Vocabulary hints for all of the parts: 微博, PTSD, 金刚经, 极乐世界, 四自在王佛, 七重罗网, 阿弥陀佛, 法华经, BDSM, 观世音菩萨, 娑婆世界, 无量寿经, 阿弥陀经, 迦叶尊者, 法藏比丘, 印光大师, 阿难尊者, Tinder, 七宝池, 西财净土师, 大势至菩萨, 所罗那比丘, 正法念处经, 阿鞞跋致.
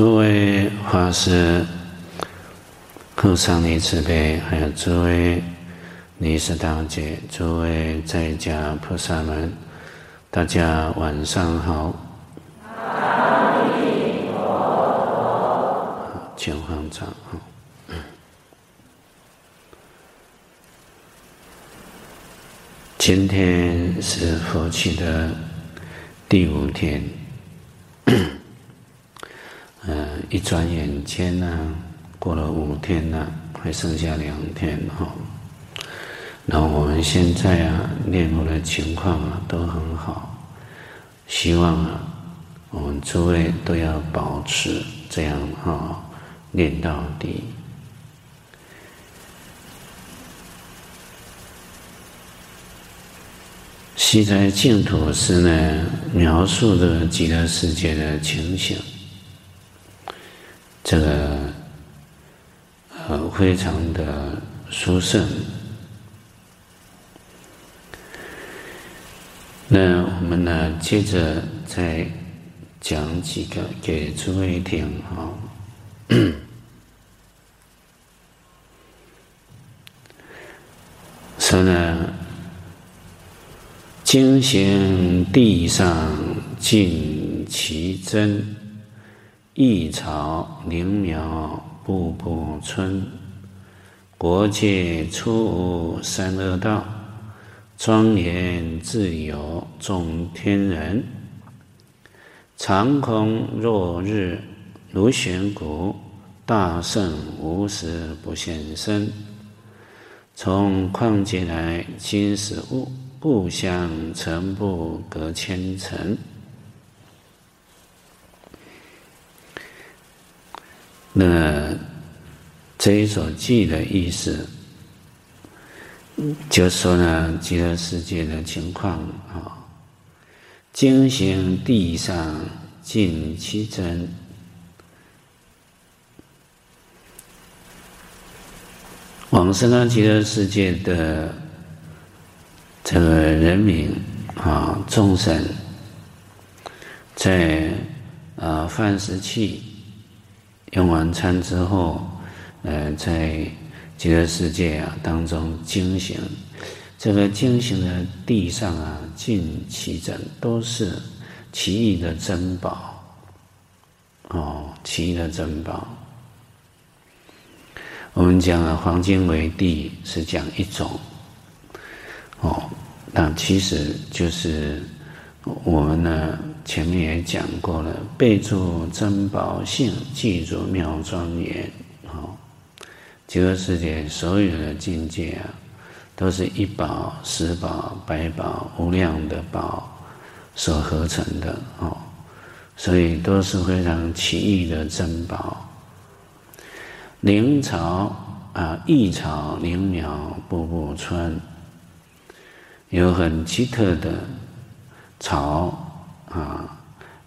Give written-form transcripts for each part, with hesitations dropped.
诸位法师、后上尼慈悲，还有诸位尼师大姐、诸位在家菩萨们，大家晚上好。阿弥陀佛。请放掌。 今天是佛期的第5天，一转眼间呢，过了5天了，还剩下2天哈。那我们现在念佛的情况都很好，希望我们诸位都要保持这样念到底。 西财净土师呢，描述的极乐世界的情形，这个非常的殊胜。那我们呢，接着再讲几个给诸位听啊。说呢。 经行地上尽其真，一草灵苗步步春。国界出无三恶道，庄严自有众天人。长空若日如悬鼓，大圣无时不现身。从旷劫来今始悟。 故乡尘不隔千尘。那这一首偈的意思，就说呢极乐世界的情况啊，经行地上尽其真，往生到极乐世界的。 这个人民众生，在饭食器用完餐之后，在极乐世界当中经行，这个经行的地上尽其珍，都是奇异的珍宝，奇异的珍宝。我们讲黄金为地是讲一种。 那其实就是我们呢，前面也讲过了，备注珍宝性，记住妙庄严。极乐世界所有的境界都是一宝、十宝、百宝、无量的宝所合成的所以都是非常奇异的珍宝。灵草异草灵苗步步春。 有很奇特的草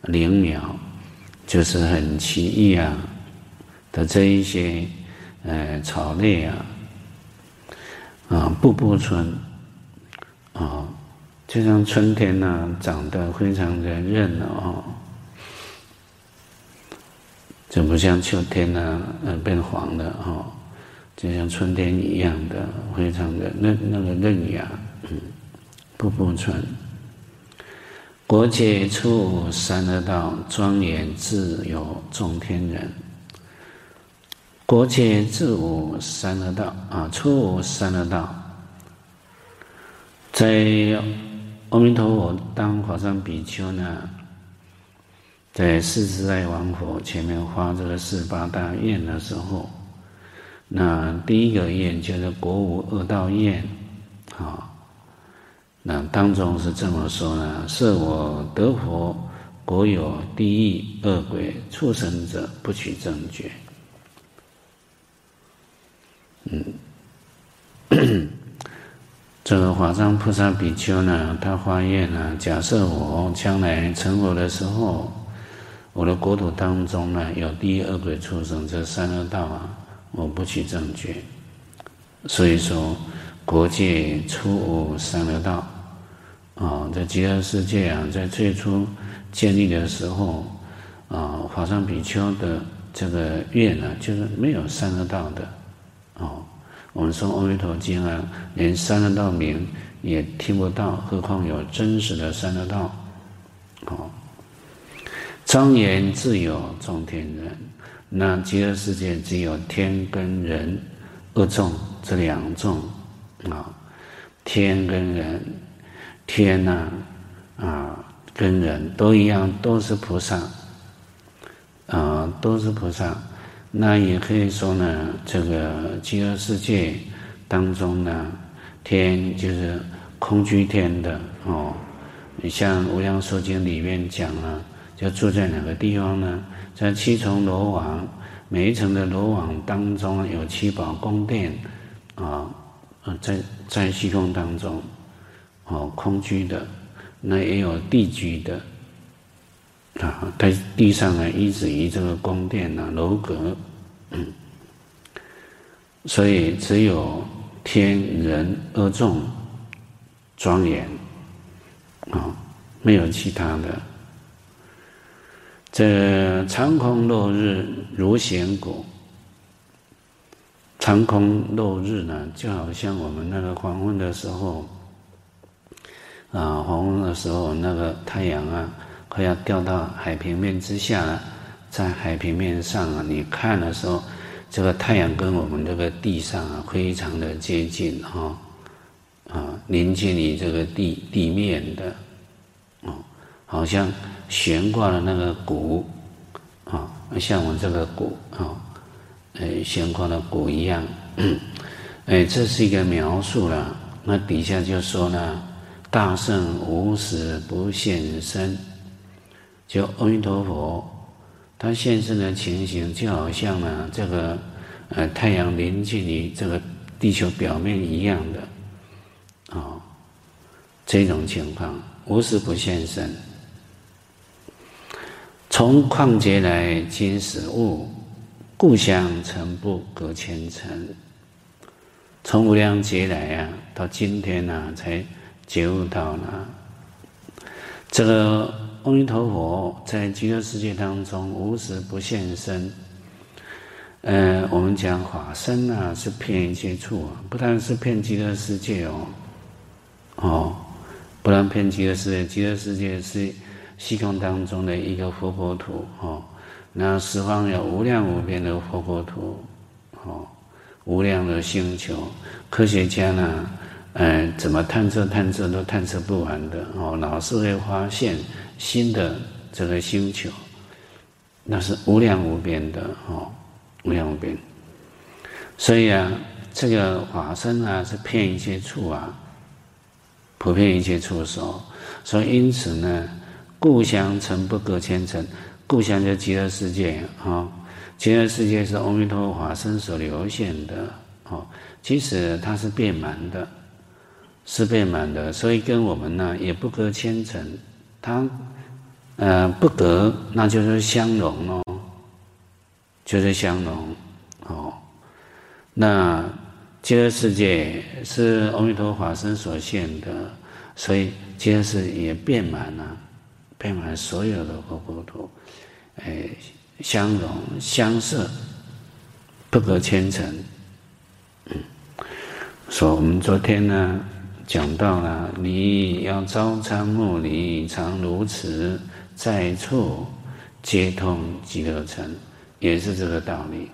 灵苗，就是很奇异的这一些草类步步春就像春天长得非常的韧就不像秋天变黄了就像春天一样的非常的嫩芽。 步步春，国界出三恶道，庄严自有众天人。国界自无三恶道出无三恶道。在阿弥陀佛当法藏比丘呢，在四自在王佛前面发这个48大愿的时候，那第一个愿就是国无恶道愿那当中是这么说呢：设我得佛，国有地狱恶鬼畜生者，不取正觉。这个法藏菩萨比丘呢，他发愿呢，假设我将来成佛的时候，我的国土当中呢有地狱恶鬼畜生这三恶道我不取正觉。所以说，国界出无三恶道。 在极乐世界在最初建立的时候，法藏比丘的这个愿呢，就是没有三恶道的。我们说《阿弥陀经》啊，连三恶道名也听不到，何况有真实的三恶道？庄严自有众天人，那极乐世界只有天跟人二众这两众天跟人，天跟人都一样，都是菩萨。都是菩萨，那也可以说呢，这个极乐世界当中呢，天就是空居天的你像《无量寿经》里面讲了，就住在哪个地方呢？在七重罗网，每一层的罗网当中有七宝宫殿在虚空当中空居的，那也有地居的。在地上呢，依止于这个宫殿楼阁，所以只有天人二众庄严，没有其他的。这长空落日如弦鼓，长空落日呢，就好像我们那个黄昏的时候，黄昏的时候那个太阳快要掉到海平面之下了，在海平面上你看的时候，这个太阳跟我们这个地上非常的接近临近于这个地面的好像悬挂的那个鼓像我们这个鼓悬挂的鼓一样。这是一个描述了。那底下就说呢，大圣无时不现身。就阿弥陀佛他现身的情形，就好像呢这个太阳临近于这个地球表面一样的这种情况，无时不现身。从旷劫来今始悟，故乡尘不隔千尘。从无量劫来到今天才觉悟到呢，这个阿弥陀佛在极乐世界当中无时不现身。我们讲法身是骗一切处，不但是骗极乐世界不但骗极乐世界，极乐世界是虚空当中的一个佛国土那十方有无量无边的佛国土无量的星球，科学家呢怎么探测都探测不完的老是会发现新的这个星球，那是无量无边的无量无边。所以这个法身是遍一切处普遍一切处所。所以因此呢，故乡尘不隔千尘，故乡就极乐世界极乐世界是阿弥陀佛法身所流现的其实它是遍满的。所以跟我们也不隔千尘。它不隔，那就是相融就是相融那极乐世界是阿弥陀法身所现的，所以极乐世界也遍满遍满所有的佛国土，相融相摄，不隔千尘。所以我们昨天呢讲到了，你要朝参暮里常如此，在处皆通极乐城，也是这个道理。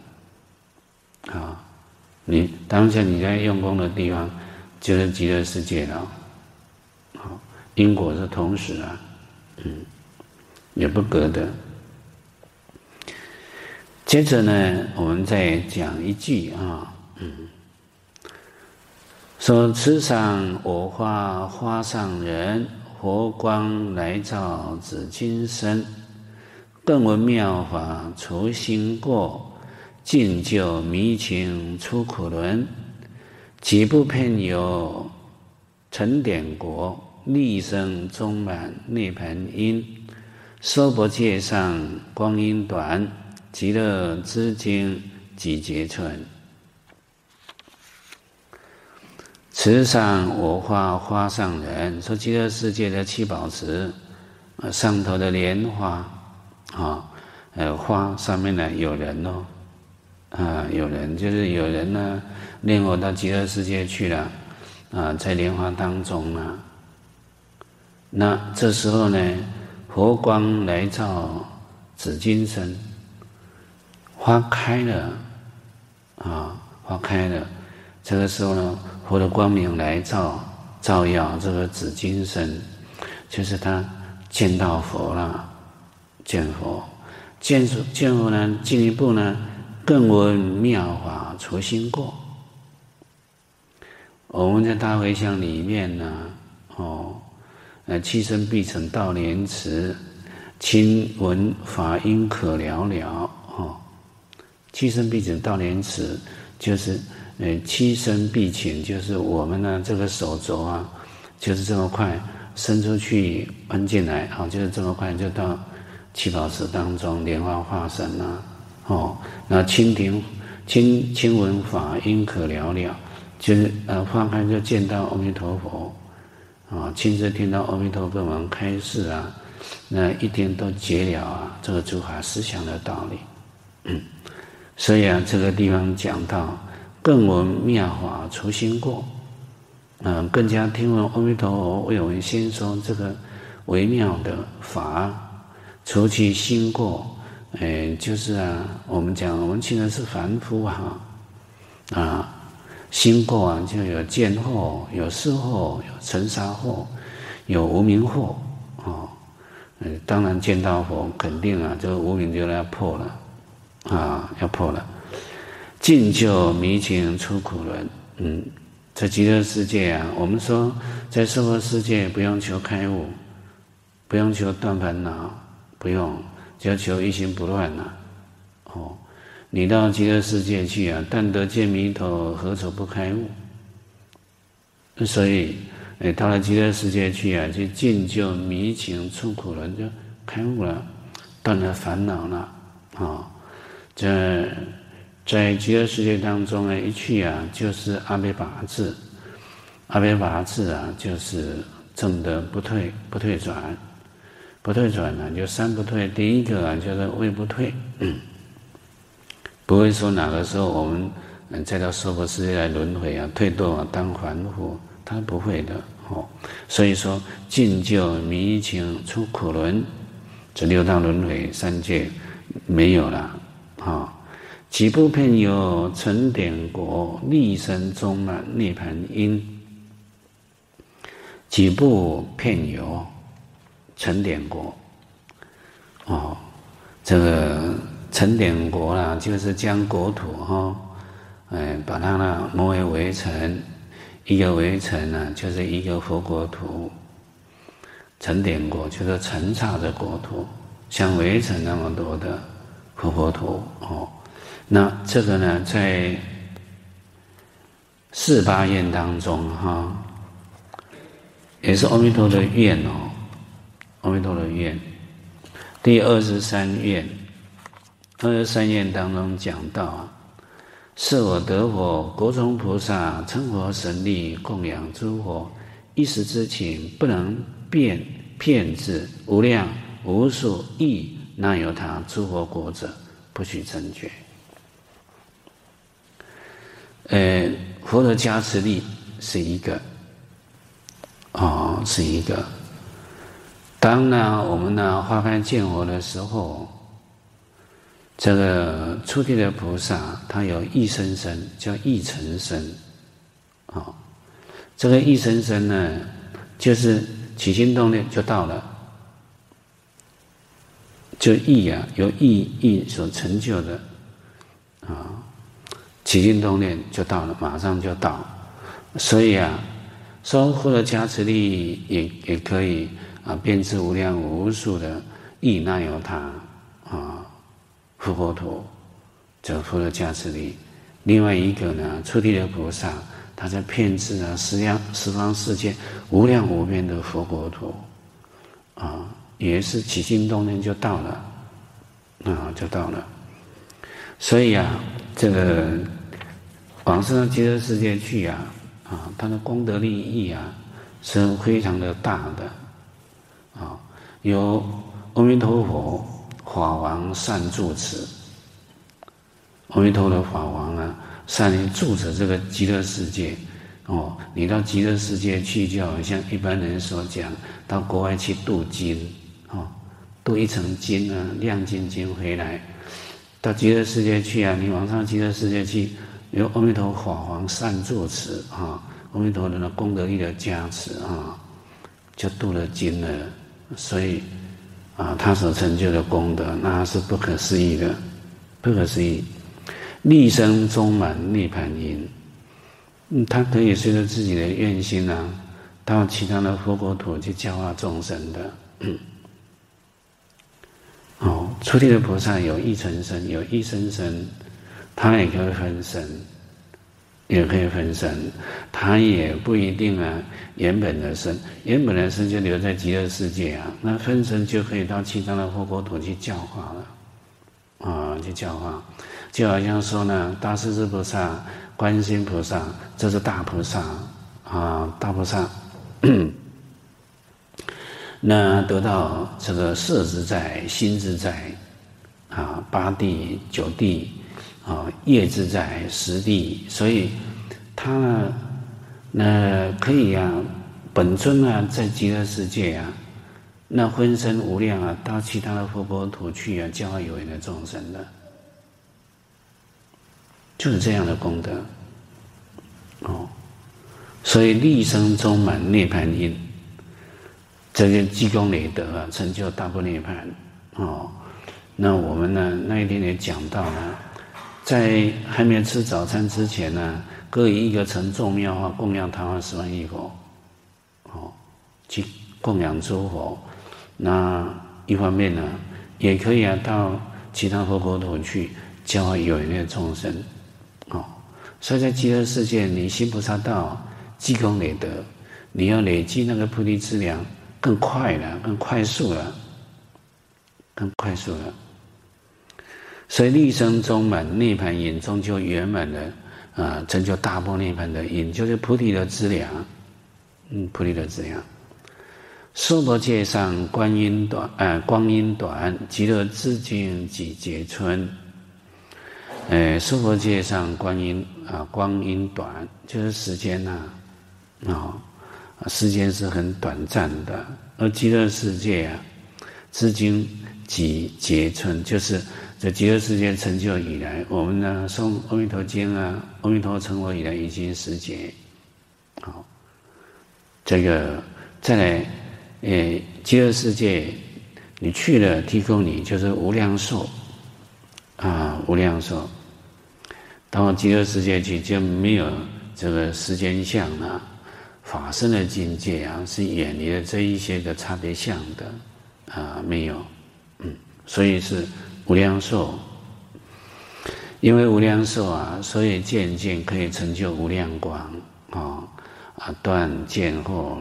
你当下你在用功的地方就是极乐世界了因果是同时也不隔的。接着呢，我们再讲一句说，此上我花花上人，佛光来照紫金身，更闻妙法除心过，尽救迷情出苦轮，岂不骗有成典国，立生中满涅盘因，娑婆界上光阴短，极乐之经几劫存。池上我花花上人，说极乐世界的七宝池上头的莲花花上面呢有人哦，啊，有人就是有人呢念佛到极乐世界去了，啊，在莲花当中啊，那这时候呢，佛光来照紫金身，花开了，啊，花开了，这个时候呢，佛的光明来照耀这个紫金身，就是他见到佛了，见佛呢，进一步呢，更闻妙法除心过。我们在大回向里面呢，哦，弃身必成道莲池，亲闻法音可寥寥哦。弃身必成道莲池，就是弃身必请，就是我们呢这个手肘啊，就是这么快伸出去弯进来啊、哦，就是这么快就到七宝池当中莲花化身啊，哦，然后亲闻法音可寥寥，就是花开就见到阿弥陀佛啊、哦，亲自听到阿弥陀佛们开示啊，那一点都解了啊这个诸法思想的道理。嗯，所以啊这个地方讲到更闻妙法除心过，更加听闻阿弥陀佛为我们先说这个微妙的法。除其心过，就是啊，我们现在是凡夫啊，啊，心过啊，就有见惑，有识惑，有尘沙惑，有无明惑哦。当然见到佛，肯定啊，这个无明就要破了啊，要破了。尽就迷情出苦轮，嗯，在极乐世界啊，我们说在娑婆世界不用求开悟，不用求断烦恼。不用，只要求一心不乱呐、啊，哦，你到极乐世界去啊，但得见弥陀，何愁不开悟？所以，到了极乐世界去啊，去尽就迷情出苦轮，就开悟了，断了烦恼了，啊、哦，这在极乐世界当中呢，一去啊，就是阿鞞跋致，阿鞞跋致啊，就是证得不退转。不退转呢、啊，就三不退。第一个啊，就是位不退，不会说哪个时候我们再到娑婆世界来轮回啊，退堕啊，当凡夫，他不会的哦。所以说，尽就迷情出苦轮，这六道轮回三界没有了啊、哦。岂不遍有成点国，立身中满涅盘因？岂不遍有？成点国，哦，这个成点国啦、啊，就是将国土哈、哦，把它呢挪为围城，一个围城呢、啊、就是一个佛国土，成点国就是成刹的国土，像围城那么多的佛国土哦。那这个呢，在四八愿当中哈、哦，也是阿弥陀的愿哦。阿弥陀的愿，第23愿，23愿当中讲到啊，是我得佛，国中菩萨称佛神力，供养诸佛，一时之情不能辨骗之，无量无数亿那由他诸佛国者，不许增觉。佛的加持力是一个，哦，是一个。当呢，我们呢花开见佛的时候，这个出地的菩萨，他有一身身，叫一尘身，啊、哦，这个一身身呢，就是起心动念就到了，就意啊，由意所成就的，啊、哦，起心动念就到了，马上就到，所以啊，收获的加持力也可以。啊，遍知无量无数的亿那由他啊，佛国土，这佛的加持力。另外一个呢，出地的菩萨，他在遍知啊十方世界无量无边的佛国土，啊，也是起心动念就到了，啊，就到了。所以啊，这个往生到极乐世界去啊，啊，他的功德利益啊，是非常的大的。啊、哦，由阿弥陀佛法王善住持。阿弥陀的法王啊，善于住持这个极乐世界。哦，你到极乐世界去，就好像一般人所讲，到国外去镀金，哦，镀一层金啊，亮晶晶回来。到极乐世界去啊，你往上极乐世界去，由阿弥陀法王善住持啊，阿弥陀人的功德力的加持啊，就镀了金了。所以啊，他所成就的功德，那是不可思议的，不可思议。立生中满涅盘因。他可以随着自己的愿心啊，到其他的佛国土去教化众生的。哦，出地的菩萨有一尘身，有一身身，他也可以分身，也可以分身，他也不一定啊，原本的身，原本的身就留在极乐世界啊，那分身就可以到其他的佛国土去教化了，啊，去教化，就好像说呢，大势至菩萨。观世音菩萨，这是大菩萨啊，大菩萨。那得到这个色自在、心自在啊，八地、九地啊，业自在、十地，所以他呢，那可以啊，本尊啊，在极乐世界啊，那浑身无量啊，到其他的佛国土去啊，教化有缘的众生的。就是这样的功德，哦，所以立生中满涅盘因，这些积功累德啊，成就大般涅盘。哦，那我们呢那一天也讲到了，在还没有吃早餐之前呢，各以一个城众妙化供养他化十万亿佛，哦，去供养诸佛。那一方面呢，也可以啊到其他佛国土去教化有缘的众生。哦，所以在极乐世界，你行菩萨道，积功累德，你要累积那个菩提资粮，更快了，更快速了，更快速了。所以立生中满涅盘因，终究圆满了啊，成就大般涅盘的因，就是菩提的资粮，菩提的资粮。娑婆界上观音短，光阴短，极乐之境几劫村。娑婆界上光阴短，就是时间呐，啊，时间是很短暂的。而极乐世界啊，至今即劫村，就是这极乐世界成就以来，我们呢诵《阿弥陀经》啊，《阿弥陀成佛》以来已经10劫。好，这个再来，极乐世界你去了，提供你就是无量寿啊，无量寿。到极乐世界去就没有这个时间相啊，法身的境界啊，是远离了这一些个差别相的啊，没有，所以是无量寿。因为无量寿啊，所以渐渐可以成就无量光啊啊，断见惑、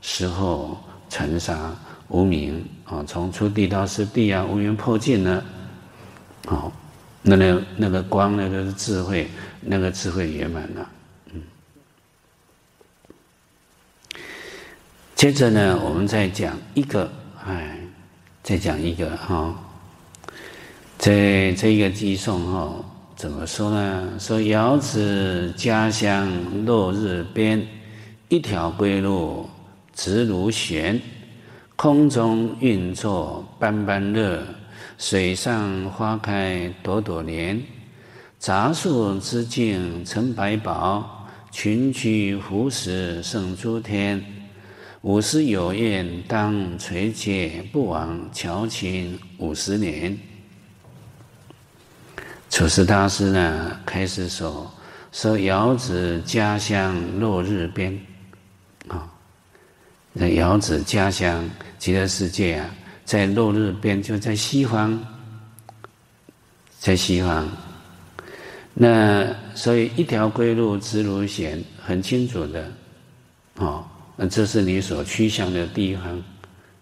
识惑、尘沙、无明啊，从初地到四地啊，无明破尽了，哦。那个光，那个智慧，那个智慧圆满了。接着呢，我们再讲一个，再讲一个哈、哦。这一个偈颂哈，怎么说呢？说遥指家乡落日边，一条归路直如弦，空中运作般般乐。水上花开朵朵莲，杂树之境成百宝，群居福时胜诸天。50有愿当垂戒，不枉乔琴50年。楚师大师呢，开始说遥指家乡落日边啊，那遥指家乡极乐世界啊。在落日边，就在西方，在西方。那所以一条归路直如弦，很清楚的，哦，那这是你所趋向的地方，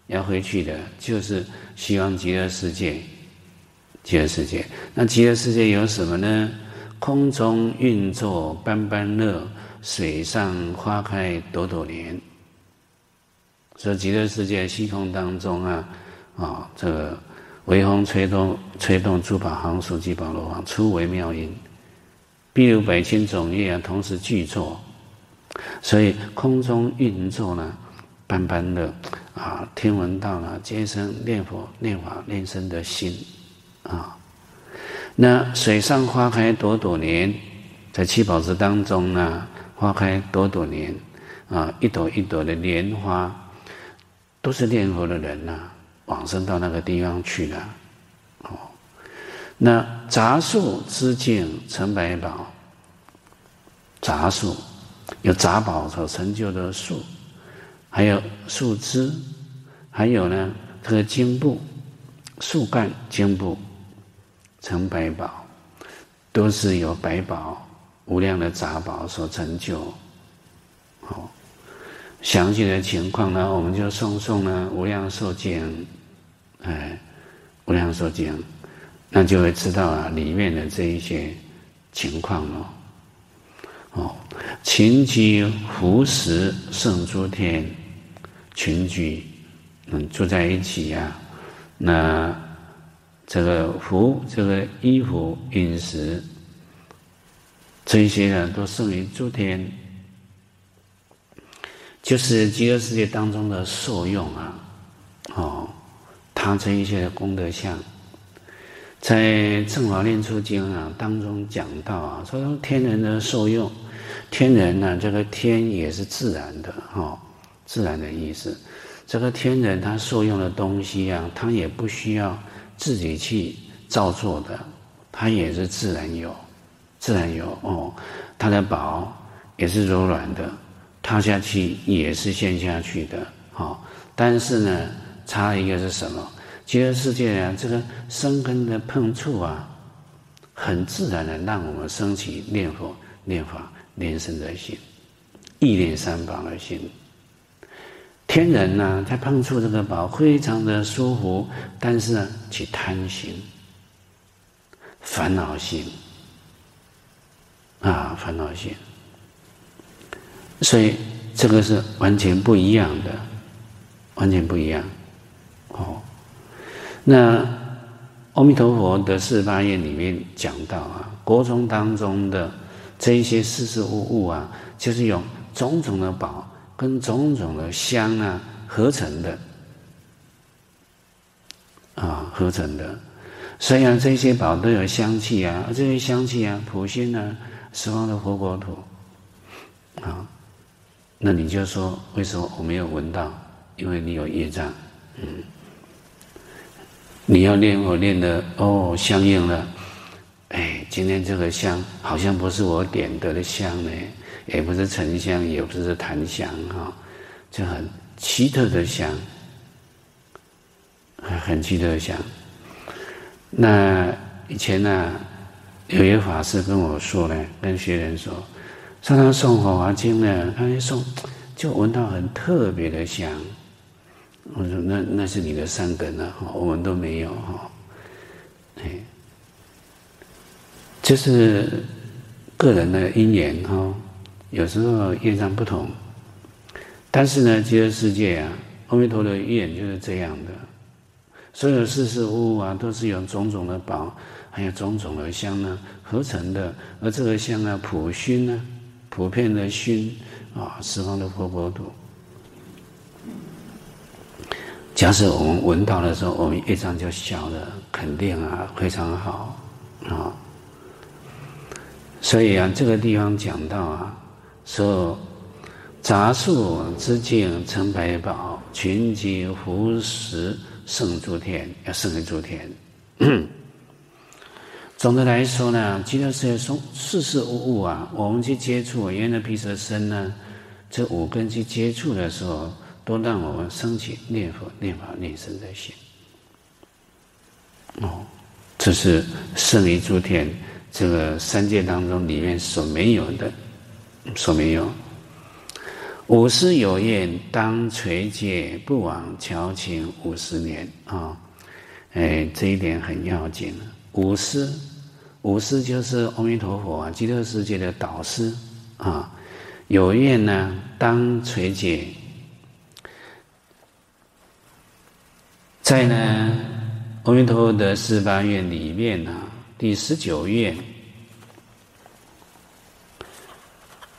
要回去的就是西方极乐世界，极乐世界。那极乐世界有什么呢？空中运作般般乐，水上花开朵朵莲。所以极乐世界虚空当中啊。啊、哦，这个微风吹动珠宝行、属及宝罗网，出微妙音，必有百千种乐啊，同时俱作。所以空中运作呢，般般的啊，听闻到了，皆生念佛、念法、念身的心啊。那水上花开朵朵莲，在七宝池当中呢，花开朵朵莲啊，一朵一朵的莲花，都是念佛的人呐、啊。 往生到那个地方去了，哦，那杂树之境成百宝，杂树有杂宝所成就的树，还有树枝，还有呢这个茎部、树干、茎部成百宝，都是由百宝无量的杂宝所成就，哦，详细的情况呢，我们就诵呢《无量寿经》。 哎，无量寿经，那就会知道啊里面的这一些情况了。哦，群居福时胜诸天，群居，住在一起呀、啊。那这个福，这个衣服、饮食，这些呢都胜于诸天，就是极乐世界当中的受用啊，哦。 他这一些功德相，在《正法念处经》啊当中讲到啊，说天人的受用，天人呢、啊，这个天也是自然的哈、哦，自然的意思。这个天人他受用的东西啊，他也不需要自己去造作的，他也是自然有，自然有哦。他的宝也是柔软的，塌下去也是陷下去的哦。但是呢。 差一个是什么？极乐世界啊，这个生根的碰触啊，很自然的让我们升起念佛、念法、念身的心，意念三宝的心。天人呢、啊，他碰触这个宝非常的舒服，但是呢，起贪心、烦恼心啊，烦恼心。所以这个是完全不一样的，完全不一样。 哦，那阿弥陀佛的四十八愿里面讲到啊，国中当中的这一些事事物物啊，就是用种种的宝跟种种的香啊合成的啊，合成的。虽然这些宝都有香气啊，这些香气啊，普熏啊，十方的佛国土啊，那你就说为什么我没有闻到？因为你有业障，嗯。 你要念我念的哦，相应了。哎，今天这个香好像不是我点得的香呢，也不是沉香，也不是檀香哈，就很奇特的香，很奇特的香。那以前呢、啊，有一个法师跟我说呢，跟学员说，上他诵《法华经》呢，他一诵就闻到很特别的香。 我说那是你的善根啊，我们都没有哈，哎，就是个人的因缘哈，有时候业障不同，但是呢，极乐世界啊，阿弥陀的愿就是这样的，所有事事物物啊，都是由种种的宝，还有种种的香呢合成的，而这个香啊，普熏呢、啊，普遍的熏啊，十方的佛国土。 假使我们闻到的时候，我们业障就消了，肯定啊，非常好啊、哦。所以啊，这个地方讲到啊，说杂树之境成百宝，群集福时胜诸天，要胜于诸天。总的来说呢，极乐世界中事事物物啊，我们去接触原来皮蛇身呢，这五根去接触的时候。 都让我们升起念佛、念法、念身的心。哦，这是胜于诸天这个三界当中里面所没有的，所没有。五师有愿，当垂戒，不枉乔情50年啊、哦！哎，这一点很要紧了。五师，五师就是阿弥陀佛啊，极乐世界的导师啊、哦。有愿呢，当垂戒。 在呢，阿弥陀佛十八愿里面第19愿，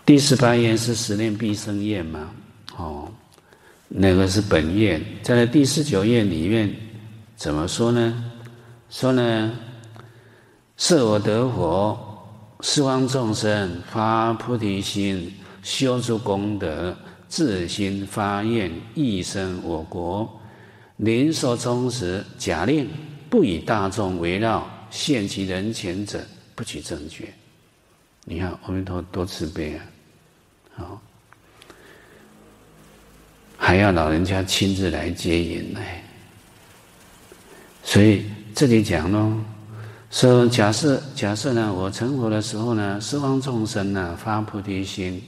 第18愿是十念必生愿嘛，那个是本愿。在第19愿里面怎么说呢？说呢，设我得佛，四方众生发菩提心，修诸功德，自心发愿，益生我国。临受终时，假令不以大众围绕，现其人前者，不取正觉。你看阿弥陀佛多慈悲啊！好，还要老人家亲自来接引来。所以这里讲喽，说假设呢，我成佛的时候呢，十方众生呢发菩提心，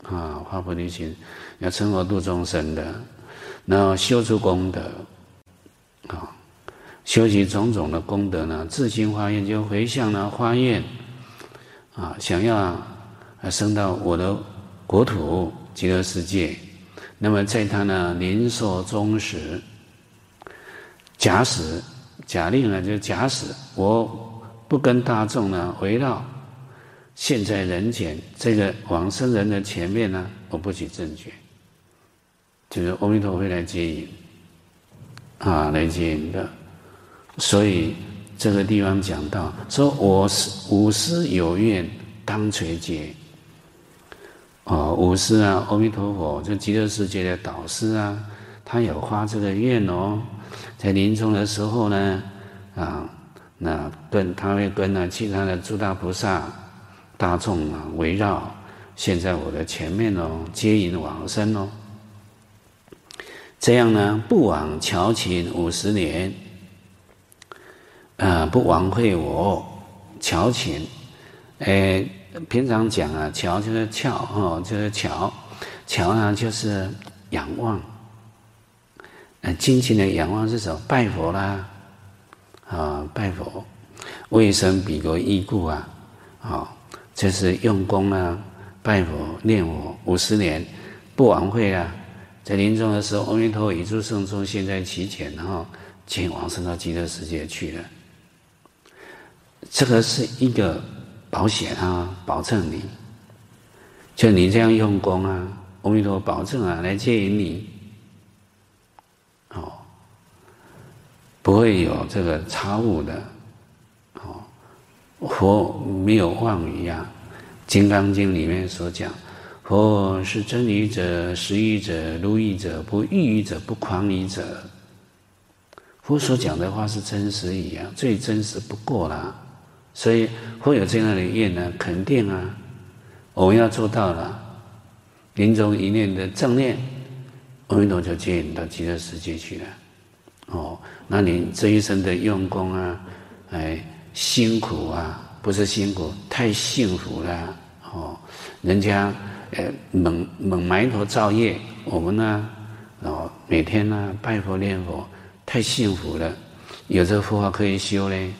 发菩提心，要成佛度众生的，然后修出功德，修习种种的功德呢，自心发愿就回向呢发愿。想要升到我的国土极乐世界，那么在他呢临寿终时，假使假令呢，就假使我不跟大众呢围绕，现在人前这个往生人的前面呢，我不取正觉，就是阿弥陀会来接引来接引的。所以这个地方讲到说，我无私有愿当垂结。无私啊，阿弥陀佛就极乐世界的导师啊，他有发这个愿在临终的时候呢，那他会跟其他的诸大菩萨大众围绕，现在我的前面接引往生这样呢，不枉乔秦50年。不枉费我乔琴。平常讲乔就是翘就是乔，乔呢就是仰望。精勤的仰望是什么？拜佛啦，拜佛。为生彼国依故就是用功啦，拜佛念佛50年，不枉费啦。在临终的时候，阿弥陀佛以诸圣众现在其前，然后前往生到极乐世界去了。这个是一个保险保证你，就你这样用功阿弥陀保证来接引你，不会有这个差误的，佛没有妄语金刚经里面所讲，佛是真语者，实语者，如语者，不异语者，不狂语者。佛所讲的话是真实语最真实不过啦。所以会有这样的愿呢，肯定我们要做到了。临终一念的正念，阿弥陀就接引到极乐世界去了。那你这一生的用功辛苦不是辛苦，太幸福了。人家猛埋头造业，我们呢，每天呢拜佛念佛，太幸福了。有这佛法可以修嘞。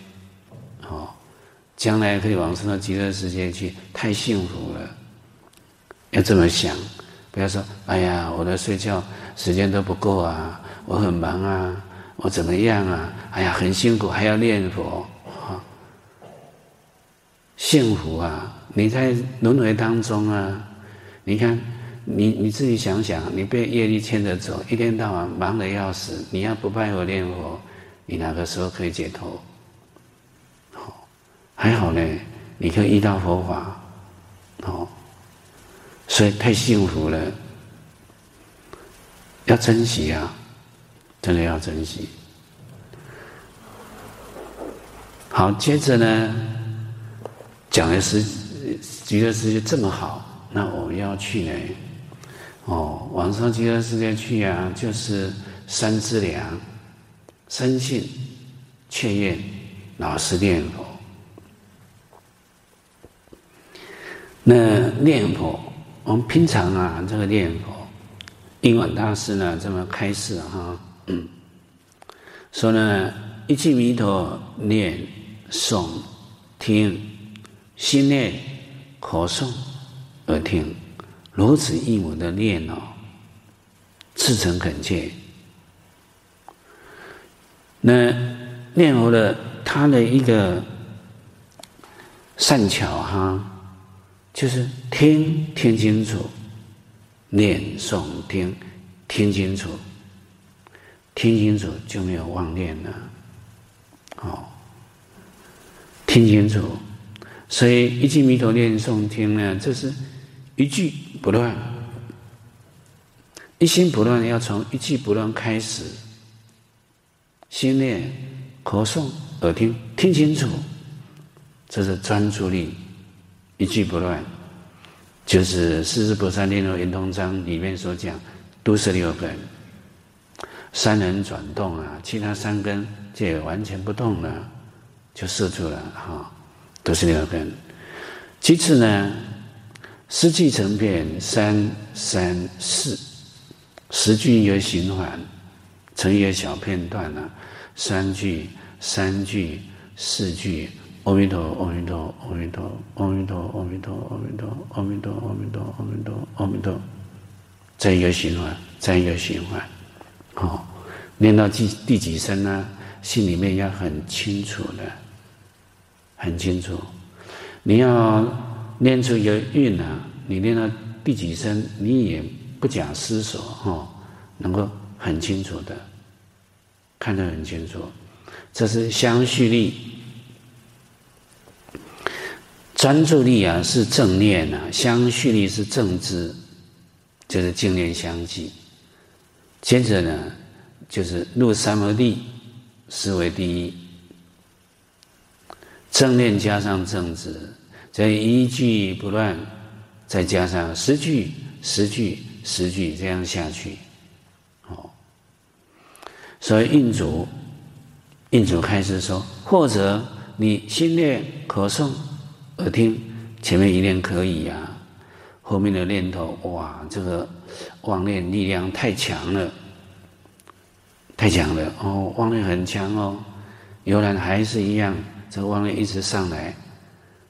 将来可以往生到极乐世界去，太幸福了。要这么想，不要说哎呀，我的睡觉时间都不够我很忙我怎么样哎呀，很辛苦还要念佛幸福你在轮回当中你看你自己想想，你被业力牵着走，一天到晚忙得要死，你要不拜佛念佛，你哪个时候可以解脱？还好呢，你可以遇到佛法，所以太幸福了，要珍惜真的要珍惜。好，接着呢，讲的是极乐世界这么好，那我们要去呢，往生极乐世界去就是三资粮，深信、确愿、老实念佛。那念佛，我们平常这个念佛，印光大师呢这么开示说呢，一句弥陀念诵听，心念口诵耳听，如此一母的念至诚恳切，那念佛的他的一个善巧哈，就是听清楚，念诵听清楚，听清楚就没有妄念了。哦，听清楚，所以一句弥陀念诵听呢，这是一句不乱，一心不乱，要从一句不乱开始。心念、口诵、耳听，听清楚，这是专注力，一句不乱，就是《世智菩萨念佛圆通章》里面所讲，都是六根，三人转动啊，其他三根就也完全不动了，就摄住了哈，都是六根。其次呢，十句成片，334，十句一个循环。成一个小片段啊，3句、3句、4句，阿弥陀，阿弥陀，阿弥陀，阿弥陀，阿弥陀，阿弥陀，阿弥陀，阿弥陀，阿弥陀，阿弥陀，再一个循环，再一个循环，好，念到第几声呢？心里面要很清楚的，很清楚。你要念出一个韵啊，你念到第几声，你也不假思索哈，能够。很清楚的，看得很清楚，这是相续力、专注力啊，是正念啊；相续力是正知，就是净念相继。接着呢，就是入三摩地，思维第一，正念加上正知，再一句不乱，再加上10句、10句、10句，这样下去。所以印主开始说，或者你心念口诵耳听，前面一念可以啊，后面的念头哇，这个妄念力量太强了，太强了哦，妄念很强哦，由然还是一样，这妄念一直上来，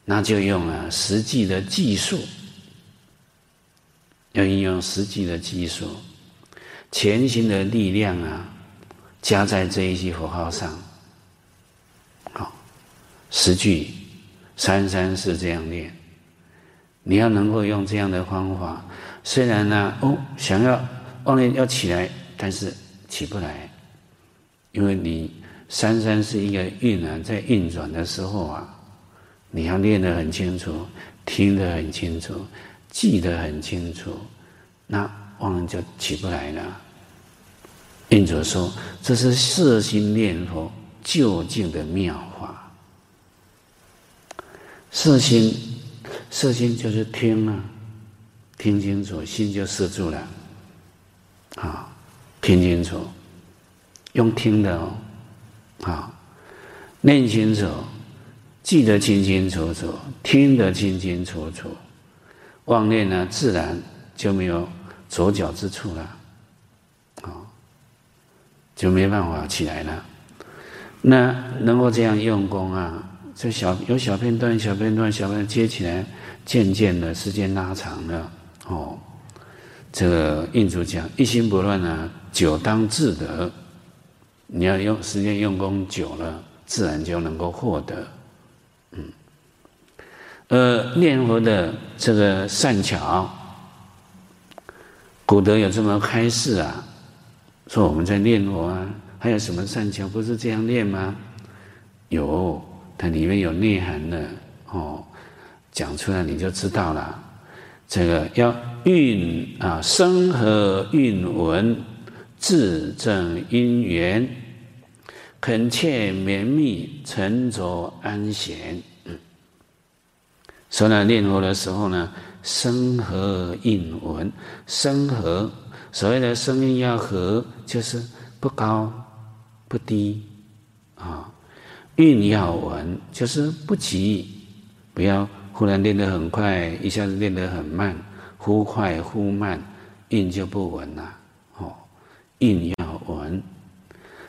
那就用啊实际的技术，要应用实际的技术，前行的力量啊。加在这一句佛号上，好，10句334这样念，你要能够用这样的方法。虽然呢、啊，哦，想要妄念要起来，但是起不来，因为你334一个运啊，在运转的时候啊，你要念得很清楚，听得很清楚，记得很清楚，那妄念就起不来了。印主说：“这是摄心念佛究竟的妙法。摄心就是听啊，听清楚，心就摄住了。啊，听清楚，用听的哦。啊，念清楚，记得清清楚楚，听得清清楚楚，妄念呢，自然就没有着脚之处了。”就没办法起来了。那能够这样用功啊，这小片段接起来，渐渐的时间拉长了哦。这个印主讲一心不乱啊，久当自得。你要用时间用功久了，自然就能够获得。嗯。念佛的这个善巧，古德有这么开示啊。说我们在念佛啊，还有什么善巧不是这样念吗？有，它里面有内涵的哦，讲出来你就知道了。这个要运啊，生和运文，自证因缘，恳切绵密，沉着安闲。嗯，所以呢，念佛的时候呢，生和运文，生和。所谓的声音要和，就是不高不低啊；韵要稳，就是不急，不要忽然练得很快，一下子练得很慢，忽快忽慢，韵就不稳了。哦，韵要稳，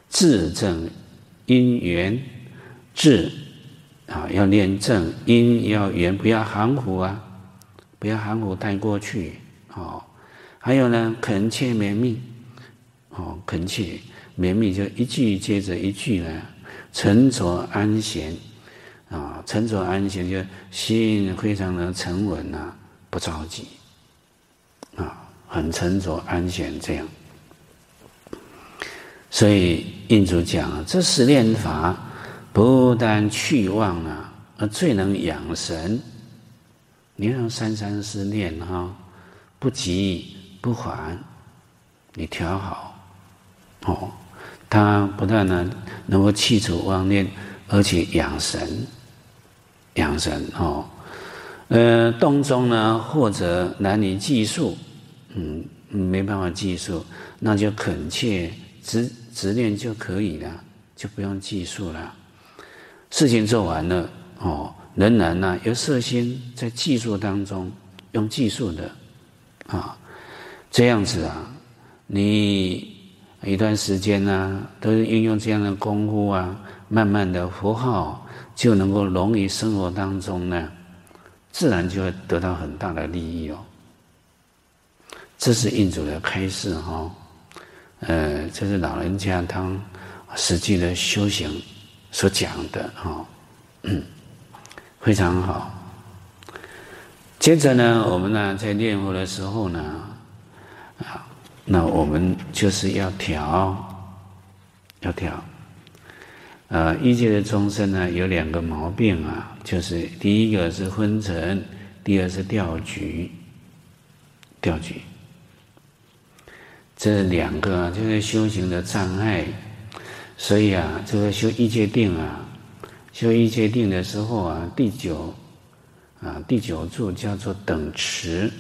字正音圆，字啊要念正，音要圆，不要含糊啊，不要含糊带过去哦。还有呢，恳切绵密，哦，恳切绵密就一句接着一句呢，沉着安闲啊，沉着安闲就心非常的沉稳啊，不着急啊，很沉着安闲这样。所以印主讲啊，这十念法不但去妄啊，而最能养神。你让三思念哈，不急不缓，你调好哦。它不但呢能够去除妄念，而且养神哦。动中呢或者难以计数，没办法计数，那就恳切直念就可以了，就不用计数了。事情做完了哦。仍然呢，由色心在技术当中用技术的啊，这样子啊，你一段时间呢，都是运用这样的功夫啊，慢慢的佛号就能够融于生活当中呢，自然就会得到很大的利益哦。这是印主的开示哦，这是老人家他实际的修行所讲的哦，非常好。接着呢，我们呢在念佛的时候呢，啊，那我们就是要调。欲界的众生呢有两个毛病啊，就是第一个是昏沉，第二是掉举。这两个就是修行的障碍，所以啊，这个修欲界定啊。修一界定的时候啊，第九住叫做等持，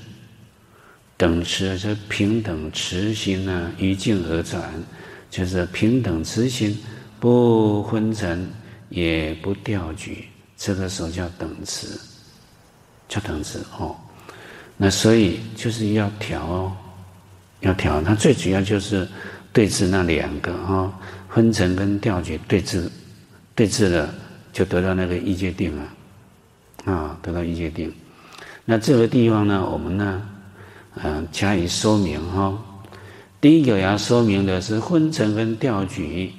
等持是平等持心啊，于境而转，就是平等持心，不昏沉也不掉举，这个时候叫等持哦。那所以就是要调哦，它最主要就是对治那两个哦，昏沉跟掉举对治了。就得到那个一界定了，得到一界定。那这个地方呢，我们呢，加以说明哈。第一个要说明的是昏沉跟掉举，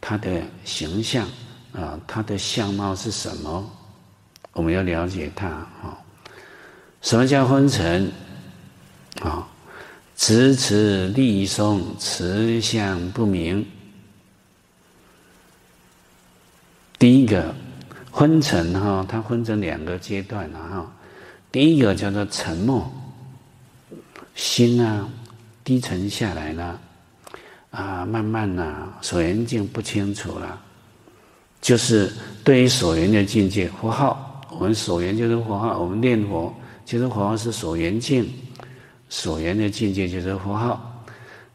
它的形象啊，它的相貌是什么？我们要了解它啊。什么叫昏沉？啊，迟迟力松，持相不明。第一个昏沉哈，它分成两个阶段了哈。第一个叫做沉默，心啊低沉下来了，慢慢啊所缘境不清楚了，就是对于所缘的境界。佛号，我们所缘就是佛号，我们念佛就是佛号是所缘境，所缘的境界就是佛号。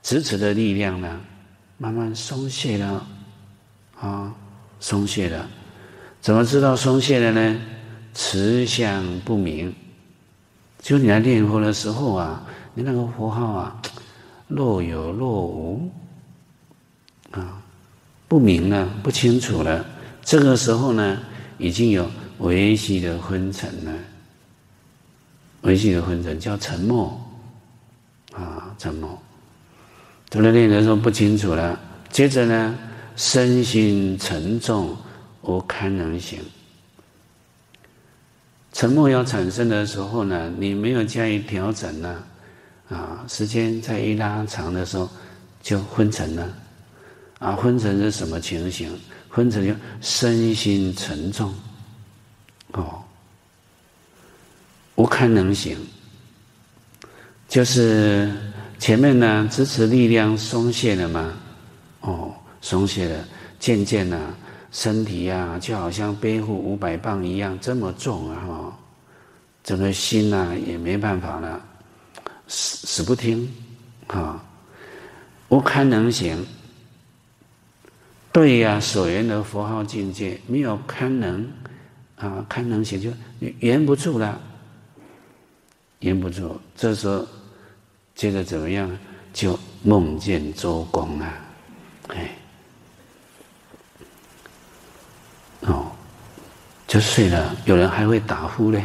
直的力量呢，慢慢松懈了啊。松懈了，怎么知道松懈了呢？持相不明，就你来念佛的时候啊，你那个佛号啊，若有若无啊，不明了，不清楚了。这个时候呢，已经有微细的昏沉了，微细的昏沉叫沉默啊，沉默。读了念的时候不清楚了，接着呢。身心沉重，无堪能行。沉默要产生的时候呢，你没有加以调整呢，时间再一拉长的时候，就昏沉了。昏沉是什么情形？昏沉就身心沉重，无堪能行，就是前面呢支持力量松懈了嘛，松懈了，渐渐呢，身体啊就好像背负500磅一样这么重啊！整个心啊也没办法了，死不听啊！无堪能行，对呀，所缘的佛号境界没有堪能啊，堪能行就圆不住了，圆不住。这时候接着怎么样？就梦见周公啊，就睡了。有人还会打呼嘞，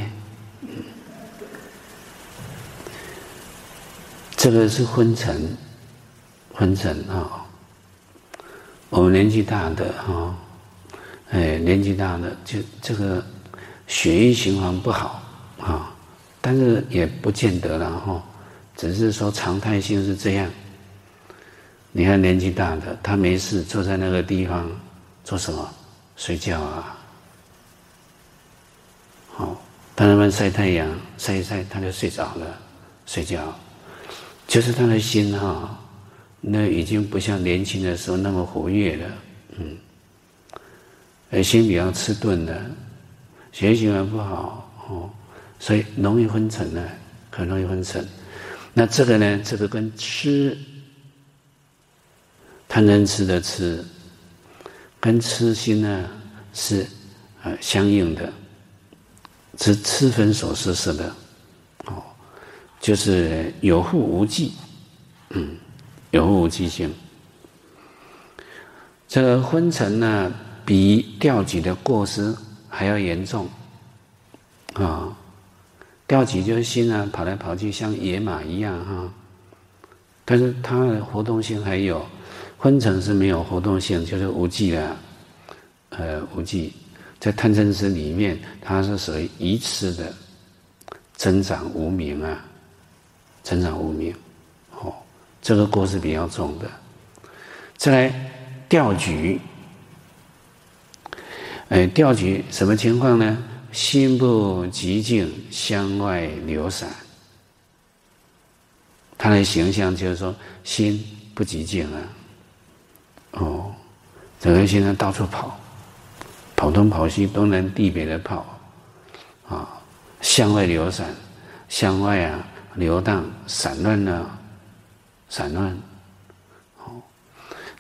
这个是昏沉，我们年纪大的哈，年纪大的就这个血液循环不好啊，但是也不见得了哈，只是说常态性是这样。你看年纪大的，他没事坐在那个地方做什么？睡觉啊，好，他们晒太阳，晒一晒他就睡着了，睡觉，就是他的心哈。那已经不像年轻的时候那么活跃了，而心比较迟钝了，血液循环不好哦，所以容易昏沉呢，很容易昏沉。那这个呢，这个跟吃，贪嗔痴的痴，跟痴心呢是相应的，是痴分所施设的，哦，就是有护无忌，有护无忌性。这个昏沉呢，比掉举的过失还要严重啊！掉举就是心啊，跑来跑去像野马一样哈，但是它的活动性还有，昏沉是没有活动性，就是无忌了。无忌在贪嗔痴里面，它是属于愚痴的，增长无明啊，增长无明。这个过是比较重的。再来调举，调举什么情况呢？心不寂静，向外流散。它的形象就是说，心不寂静啊，哦，整个心呢到处跑，跑东跑西，东南西北的跑，啊，向外流散，向外啊流荡，散乱呢。散乱，哦，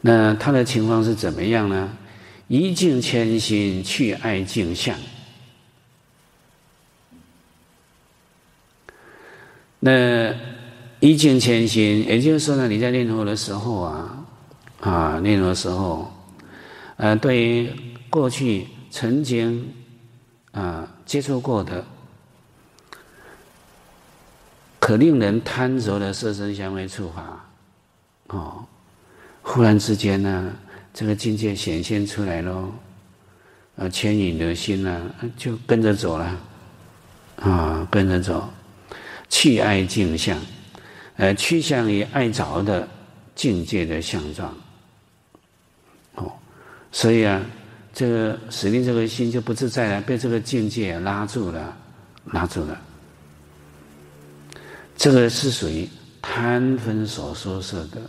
那他的情况是怎么样呢？一境迁心去爱境相，那一境迁心，也就是说呢，你在念佛的时候啊，念佛的时候，对于过去曾经接触过的。可令人贪着的色身香味触法，哦，忽然之间呢，这个境界显现出来喽，牵引的心呢，就跟着走了，跟着走，去爱境相，趋向于爱着的境界的相状，哦，所以啊，这个使令这个心就不自在了，被这个境界拉住了，拉住了。这个是属于贪分所说色的，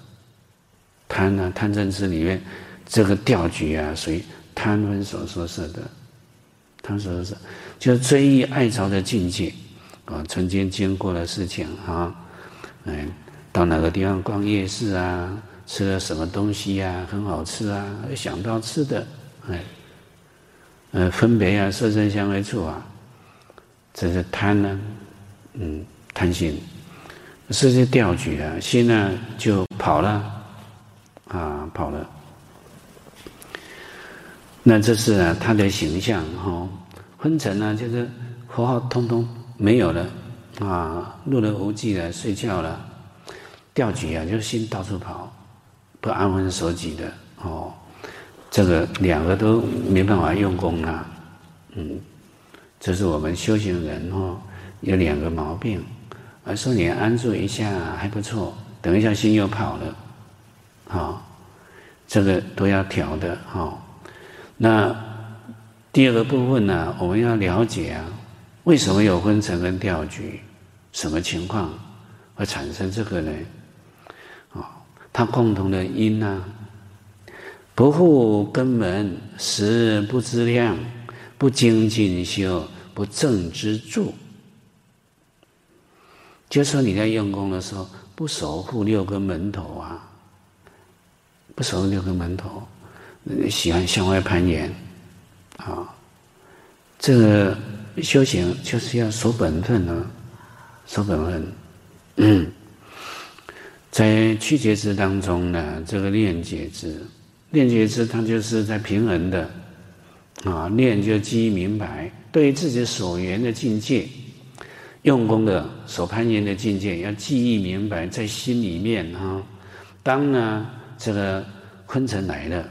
贪啊，贪嗔痴里面这个调举啊，属于贪分所说色的，贪所说色就是追忆爱着的境界啊，曾经经过的事情啊，到哪个地方逛夜市啊，吃了什么东西啊，很好吃啊，想到吃的，分别啊，色身香味触啊，这是贪啊，贪心，这是调举啊，心呢、就跑了，跑了。那这是啊，他的形象哈，昏沉呢，就是佛号通通没有了啊，入了无记了，睡觉了。调举啊，就是心到处跑，不安分守己的哦，这个两个都没办法用功了、这是我们修行人哦，有两个毛病。而说你安住一下还不错，等一下心又跑了，这个都要调的，那第二个部分呢、我们要了解啊，为什么有昏沉跟调举，什么情况会产生这个呢？它共同的因啊，不护根本，识不知量，不精进修，不正知助。就说你在用功的时候，不守护六根门头啊，不守护六根门头，喜欢向外攀岩，这个修行就是要守本分啊，守本分。在去觉支当中呢，这个练觉支，练觉支它就是在平衡的，练就基于明白，对于自己所缘的境界。用功的所攀岩的境界，要记忆明白在心里面哈。当呢这个昏沉来了，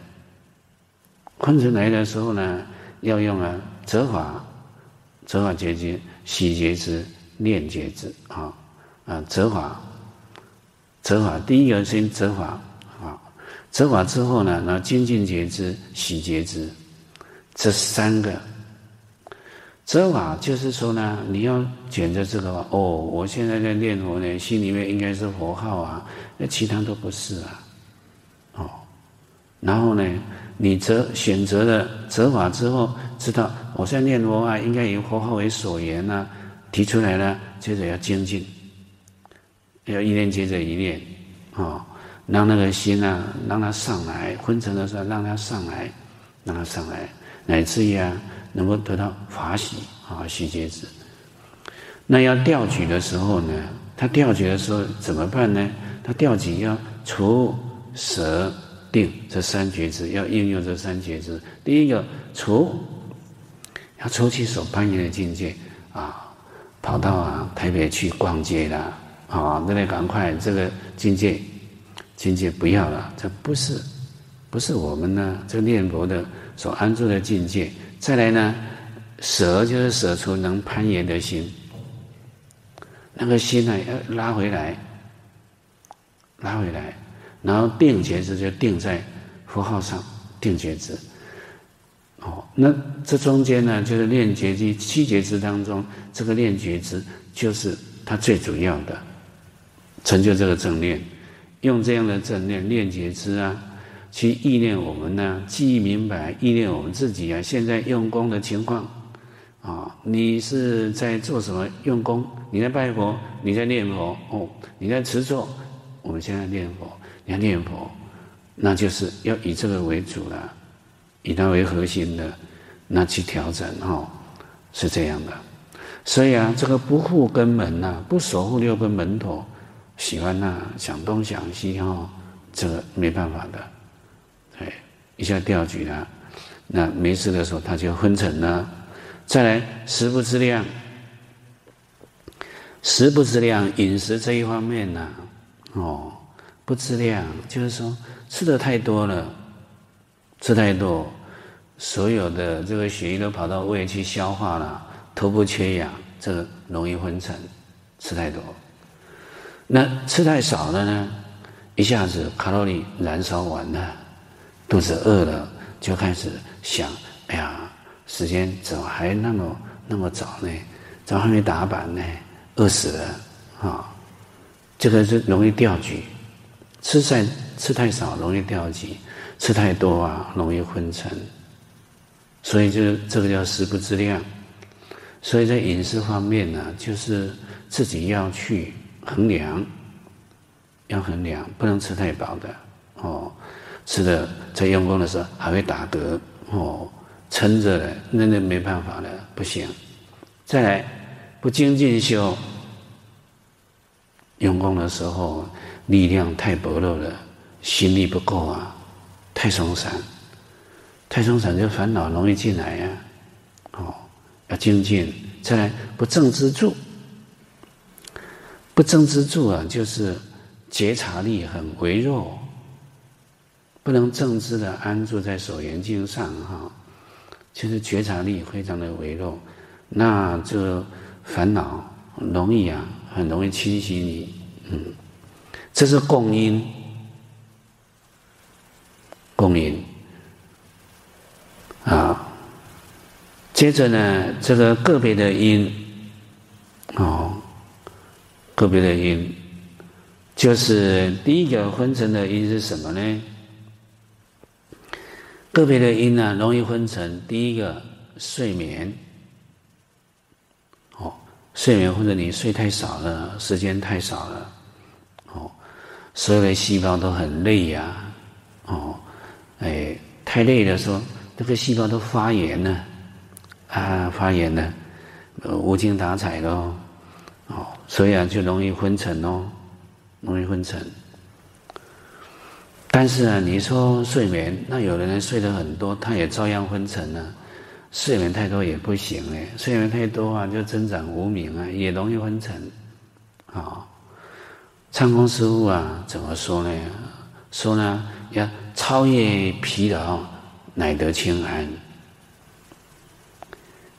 昆虫来的时候呢，要用啊折法，折法截肢、洗截肢、练截肢啊啊折法，折法第一个先折法啊，折法之后呢，那精进截肢、洗截肢，这三个折法就是说呢，你要卷着这个哦，我现在在念佛呢，心里面应该是佛号啊，那其他都不是啊，哦，然后呢。你选择了择法之后，知道我在念佛啊，应该以佛号为所缘呐、啊，提出来了，接着要精进，要一念接着一念，哦，让那个心啊，让它上来，昏沉的时候让它上来，让它上来，乃至于啊，能够得到法喜啊，喜截止。那要调举的时候呢，他调举的时候怎么办呢？他调举要除舍。定这三觉知要应用这三觉知，第一个除，要除去所攀缘的境界啊，跑到啊台北去逛街啦，啊，那赶快这个境界不要了，这不是我们呢这念佛的所安住的境界。再来呢，舍就是舍除能攀缘的心，那个心呢要拉回来，拉回来。然后定觉知就定在佛号上，定觉知。哦，那这中间呢，就是练觉知、七觉知当中，这个练觉知就是它最主要的，成就这个正念。用这样的正念练觉知啊，去意念我们呢、啊，记忆明白，意念我们自己啊，现在用功的情况啊、哦，你是在做什么用功？你在拜佛，你在念佛，哦，你在持咒，我们现在念佛。要念佛，那就是要以这个为主了，以它为核心的，那去调整哦，是这样的。所以啊，这个不护根门呐、啊，不守护六根门头，喜欢呐、啊、想东想西哦，这个没办法的。对，一下调举了、啊，那没事的时候他就昏沉了。再来食不知量，食不知量，饮食这一方面呢、啊，哦。不知量，就是说吃的太多了，吃太多，所有的这个血液都跑到胃去消化了，头部缺氧，这个容易昏沉，吃太多。那吃太少了呢，一下子卡路里燃烧完了，肚子饿了，就开始想，哎呀，时间怎么还那么早呢？怎么还没打板呢？饿死了啊、哦！这个是容易掉举。吃太少容易掉举，吃太多啊容易昏沉，所以就这个叫食不知量。所以在饮食方面呢、啊，就是自己要去衡量，要衡量，不能吃太饱的哦。吃的在用功的时候还会打嗝哦，撑着了，那没办法了，不行。再来，不精进修，用功的时候。力量太薄弱了，心力不够啊，太松散，太松散就烦恼容易进来呀、啊。哦，要精进，再来不正知助，不正知助啊，就是觉察力很微弱，不能正知的安住在所缘境上哈、哦，就是觉察力非常的微弱，那就烦恼容易啊，很容易侵袭你，嗯。这是共因，共因啊。接着呢，这个个别的因，哦，个别的因，就是第一个昏沉的因是什么呢？个别的因呢、啊，容易昏沉。第一个睡眠，哦，睡眠或者你睡太少了，时间太少了，哦。所有的细胞都很累呀、啊，哦，哎，太累了说，那个细胞都发炎了，啊，发炎了，无精打采咯，哦，所以啊就容易昏沉哦，容易昏沉。但是啊，你说睡眠，那有的人睡得很多，他也照样昏沉啊，睡眠太多也不行哎，睡眠太多啊就增长无明啊，也容易昏沉，啊、哦。唱功师父啊，怎么说呢？说呢，要超越疲劳，乃得清安。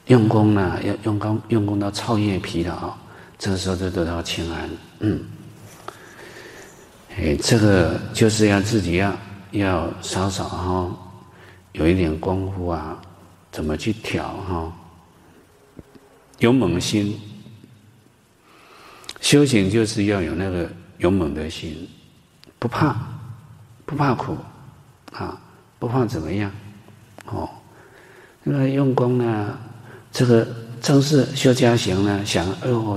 用功呢，要用功到超越疲劳，这个时候就得到清安。这个就是要自己要稍稍有一点功夫啊，怎么去调勇猛心，修行就是要有那个勇猛的心，不怕苦啊，不怕怎么样那用功呢，这个正是修家行呢，想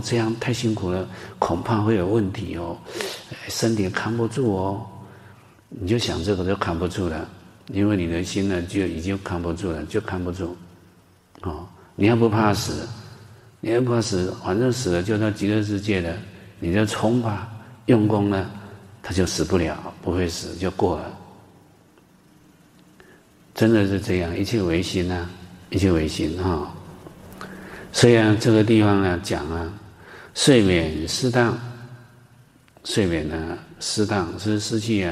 这样太辛苦了，恐怕会有问题身体扛不住你就想这个就扛不住了，因为你的心呢就已经扛不住了，就扛不住你要不怕死，反正死了就到极乐世界了，你就冲吧，用功呢他就死不了，不会死就过了。真的是这样，一切唯心一切唯心所以这个地方呢讲睡眠适当，睡眠呢适当是失去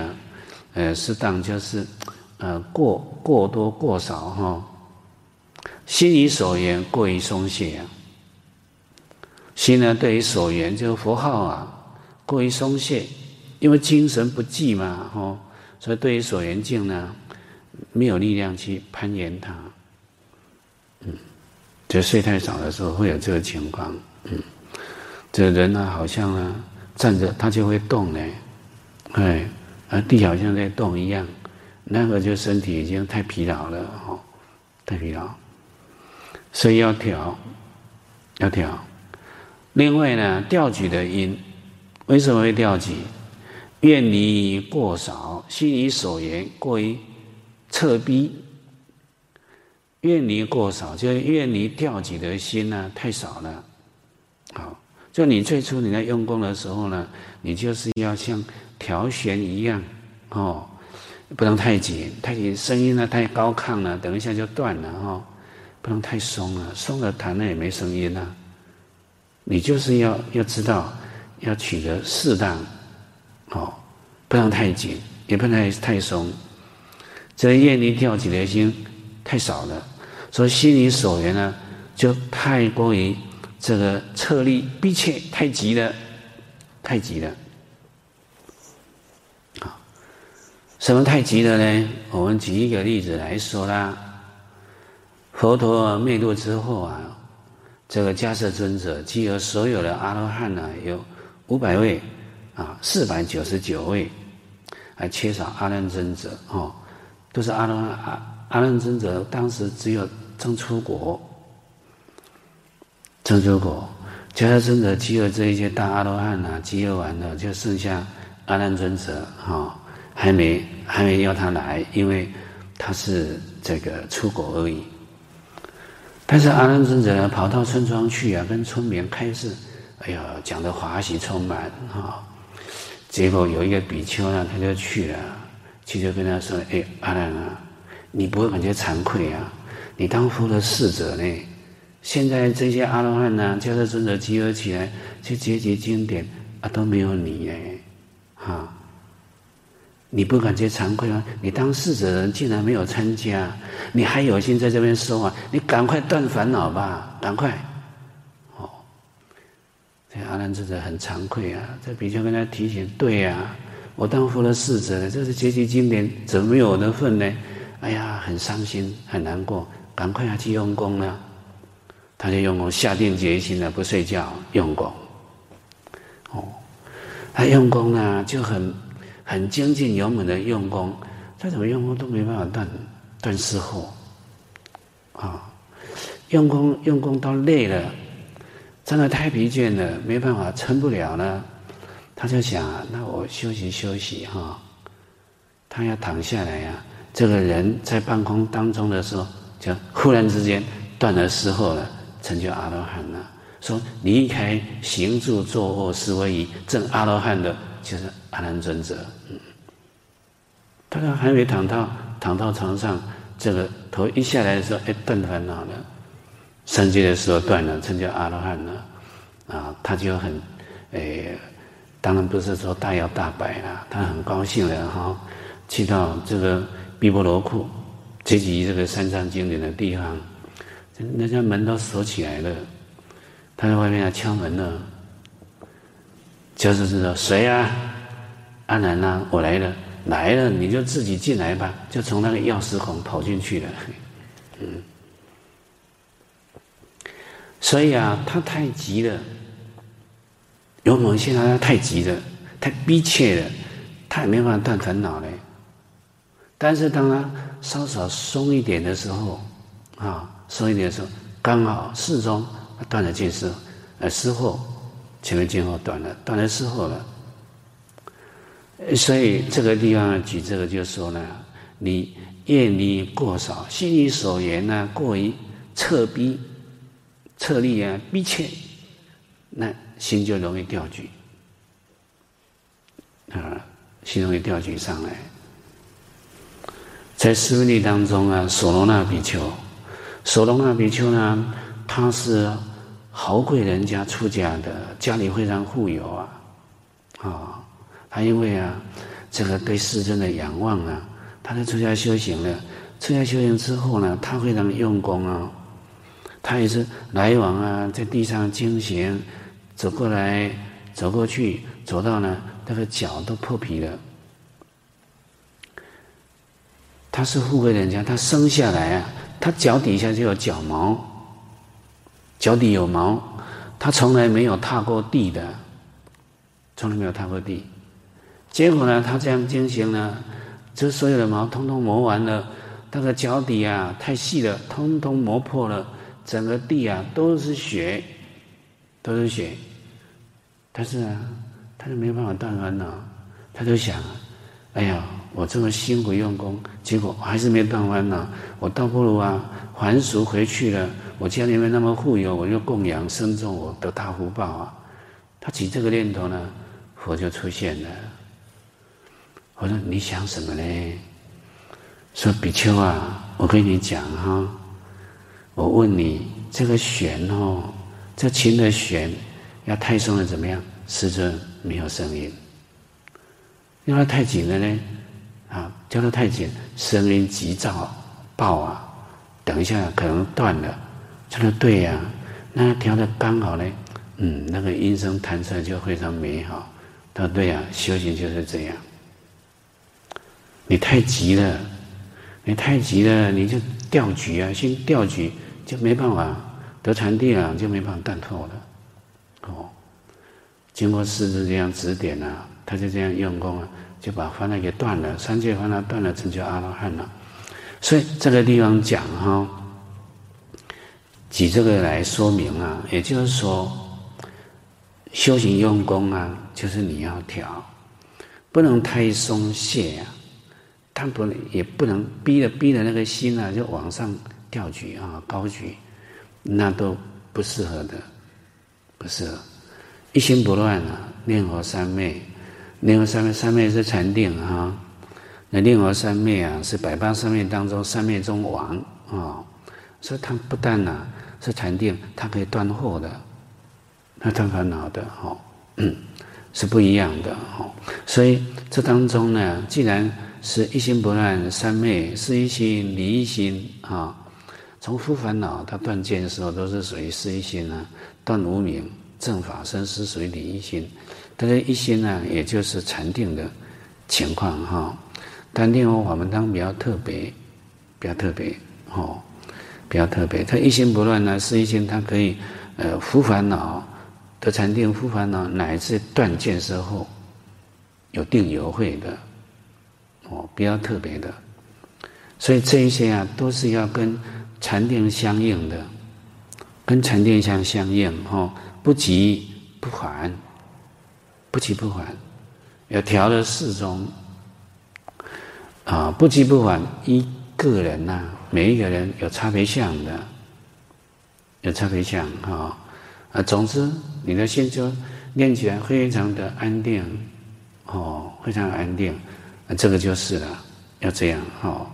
适当就是过多过少心以所缘过于松懈心呢对于所缘就是佛号过于松懈，因为精神不济嘛所以对于所缘境呢没有力量去攀岩它就睡太少的时候会有这个情况这人呢好像站着他就会动地好像在动一样，那个就身体已经太疲劳了太疲劳，所以要调另外呢调举的因，为什么会调举？愿离过少，心以所缘过于侧逼，愿离过少，就是愿离调举的心太少了。好，就你最初你在用功的时候呢，你就是要像调弦一样不能太紧，声音呢太高亢了，等一下就断了不能太松了，松了弹了也没声音了。你就是要知道要取得适当不能太紧，也不能太松。这愿力调起的心太少了，所以心理所缘呢就太过于这个侧力逼切，太急了，什么太急了呢？我们举一个例子来说啦，佛陀灭度之后这个迦叶尊者集合所有的阿罗汉有500位499位，还缺少阿难尊者都是阿罗汉。阿难尊者当时只有正出国，迦叶尊者集合这一些大阿罗汉集合完了，就剩下阿难尊者还没要他来，因为他是这个出国而已。但是阿难尊者跑到村庄去跟村民开示，讲得华喜充满结果有一个比丘他就去了，就跟他说：“阿难你不会感觉惭愧你当佛的侍者呢，现在这些阿罗汉迦叶尊者集合起来去结集经典都没有你你不感觉惭愧吗？你当侍者的人竟然没有参加，你还有心在这边说你赶快断烦恼吧，赶快！”这阿难尊者很惭愧这比丘跟他提醒：“对我当佛的侍者，这是结集经典，怎么没有我的份呢？哎呀，很伤心，很难过，赶快去用功了。”他就用功，下定决心不睡觉用功。他用功就很精进勇猛的用功，他怎么用功都没办法断思惑用功到累了，真的太疲倦了，没办法撑不了了，他就想那我休息休息他要躺下来这个人在半空当中的时候，就忽然之间断了思惑了，成就阿罗汉了。说离开行住坐卧思维仪证阿罗汉的就是阿难尊者。他还没躺到床上，这个头一下来的时候断烦恼了，生气的时候断了，成就阿罗汉了他就很当然不是说大摇大摆他很高兴了去到这个毕婆罗库聚集这个山上经典的地方，人家门都锁起来了，他在外面来敲门了，就是说谁啊？安然啊，我来了，来了你就自己进来吧，就从那个钥匙孔跑进去了，嗯。所以啊，他太急了，有某些他太急了，太逼切了，他也没办法断烦恼嘞。但是当他稍稍松一点的时候，啊，松一点的时候，刚好适中断了见思，思后前面见后断了，断了思后了。所以这个地方举这个就说呢，你业力过少，心于所缘呢、啊、过于侧逼。策力啊，逼切，那心就容易掉举，啊，心容易掉举上来。在师分地当中啊，所罗那比丘，所罗那比丘呢，他是豪贵人家出家的，家里非常富有啊，啊、哦，他因为啊，这个对世尊的仰望啊，他在出家修行了，出家修行之后呢，他非常用功啊。他也是来往啊，在地上经行，走过来，走过去，走到呢，那个脚都破皮了。他是富贵人家，他生下来啊，他脚底下就有脚毛，脚底有毛，他从来没有踏过地的，从来没有踏过地。结果呢，他这样经行呢，这所有的毛通通磨完了，那个脚底啊太细了，通通磨破了。整个地啊都是血，都是血，但是啊，他就没办法断烦恼，他就想，哎呀，我这么辛苦用功，结果我还是没断烦恼，我倒不如啊还俗回去了，我家里面那么富有，我就供养深重，我得大福报啊。他起这个念头呢，佛就出现了。我说你想什么呢？说比丘啊，我跟你讲哈、哦。我问你，这个弦哦，这琴的弦要太松了怎么样？师尊没有声音。要它太紧了呢，啊，叫它太紧，声音急躁爆啊，等一下可能断了。叫它对呀、啊，那调的刚好呢，嗯，那个音声弹出来就非常美好。他说对呀、啊，修行就是这样。你太急了，你太急了，你就掉举啊，心掉举。就没办法得禅定啊，就没办法断透了。哦，经过师父这样指点啊，他就这样用功啊，就把烦恼给断了，三界烦恼断了，成就阿罗汉了。所以这个地方讲哈、哦，举这个来说明啊，也就是说，修行用功啊，就是你要调，不能太松懈啊，但也不能逼了那个心啊，就往上。调举啊，高举，那都不适合的，不适合。一心不乱啊，念佛三昧，念佛三昧，三昧是禅定啊。那念佛三昧啊，是百八三昧当中三昧中王啊、哦，所以它不但啊是禅定，它可以断惑的，它断烦恼的哦、嗯，是不一样的哦。所以这当中呢，既然是一心不乱，三昧是一心离一心啊。哦，从复烦恼到断见的时候，都是属于是一心啊；断无明、正法身是属于理一心。但是一心呢、啊，也就是禅定的情况哈、哦。但念佛我们当比较特别，比较特别哦，比较特别。它一心不乱呢，是一心，它可以复烦恼得禅定，复烦恼乃至断见之后，有定有慧的哦，比较特别的。所以这一些啊，都是要跟禅定相应的，跟禅定相应哦，不急不缓，不急不缓，要调的适中啊，不急不缓。一个人呐、啊，每一个人有差别相的，有差别相啊啊。总之，你的心就练起来非常的安定哦，非常安定，啊、这个就是了，要这样哦。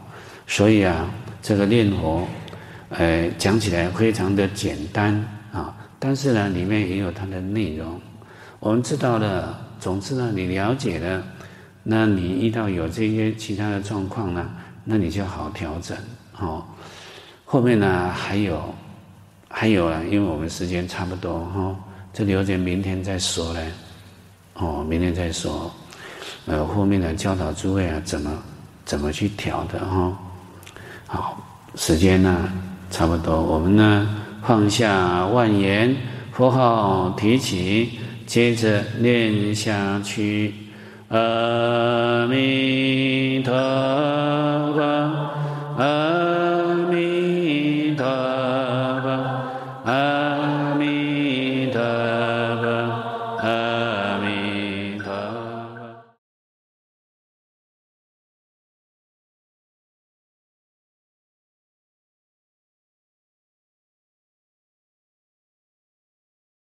所以啊，这个念佛。讲起来非常的简单啊，但是呢，里面也有它的内容。我们知道了，总之呢，你了解了，那你遇到有这些其他的状况呢，那你就好调整哦。后面呢还有啊，因为我们时间差不多哦，这留着明天再说嘞。哦，明天再说。后面呢教导诸位啊，怎么去调的哦。好，时间呢差不多，我们呢放下万言，佛号提起，接着念下去。阿弥陀佛，阿弥陀佛。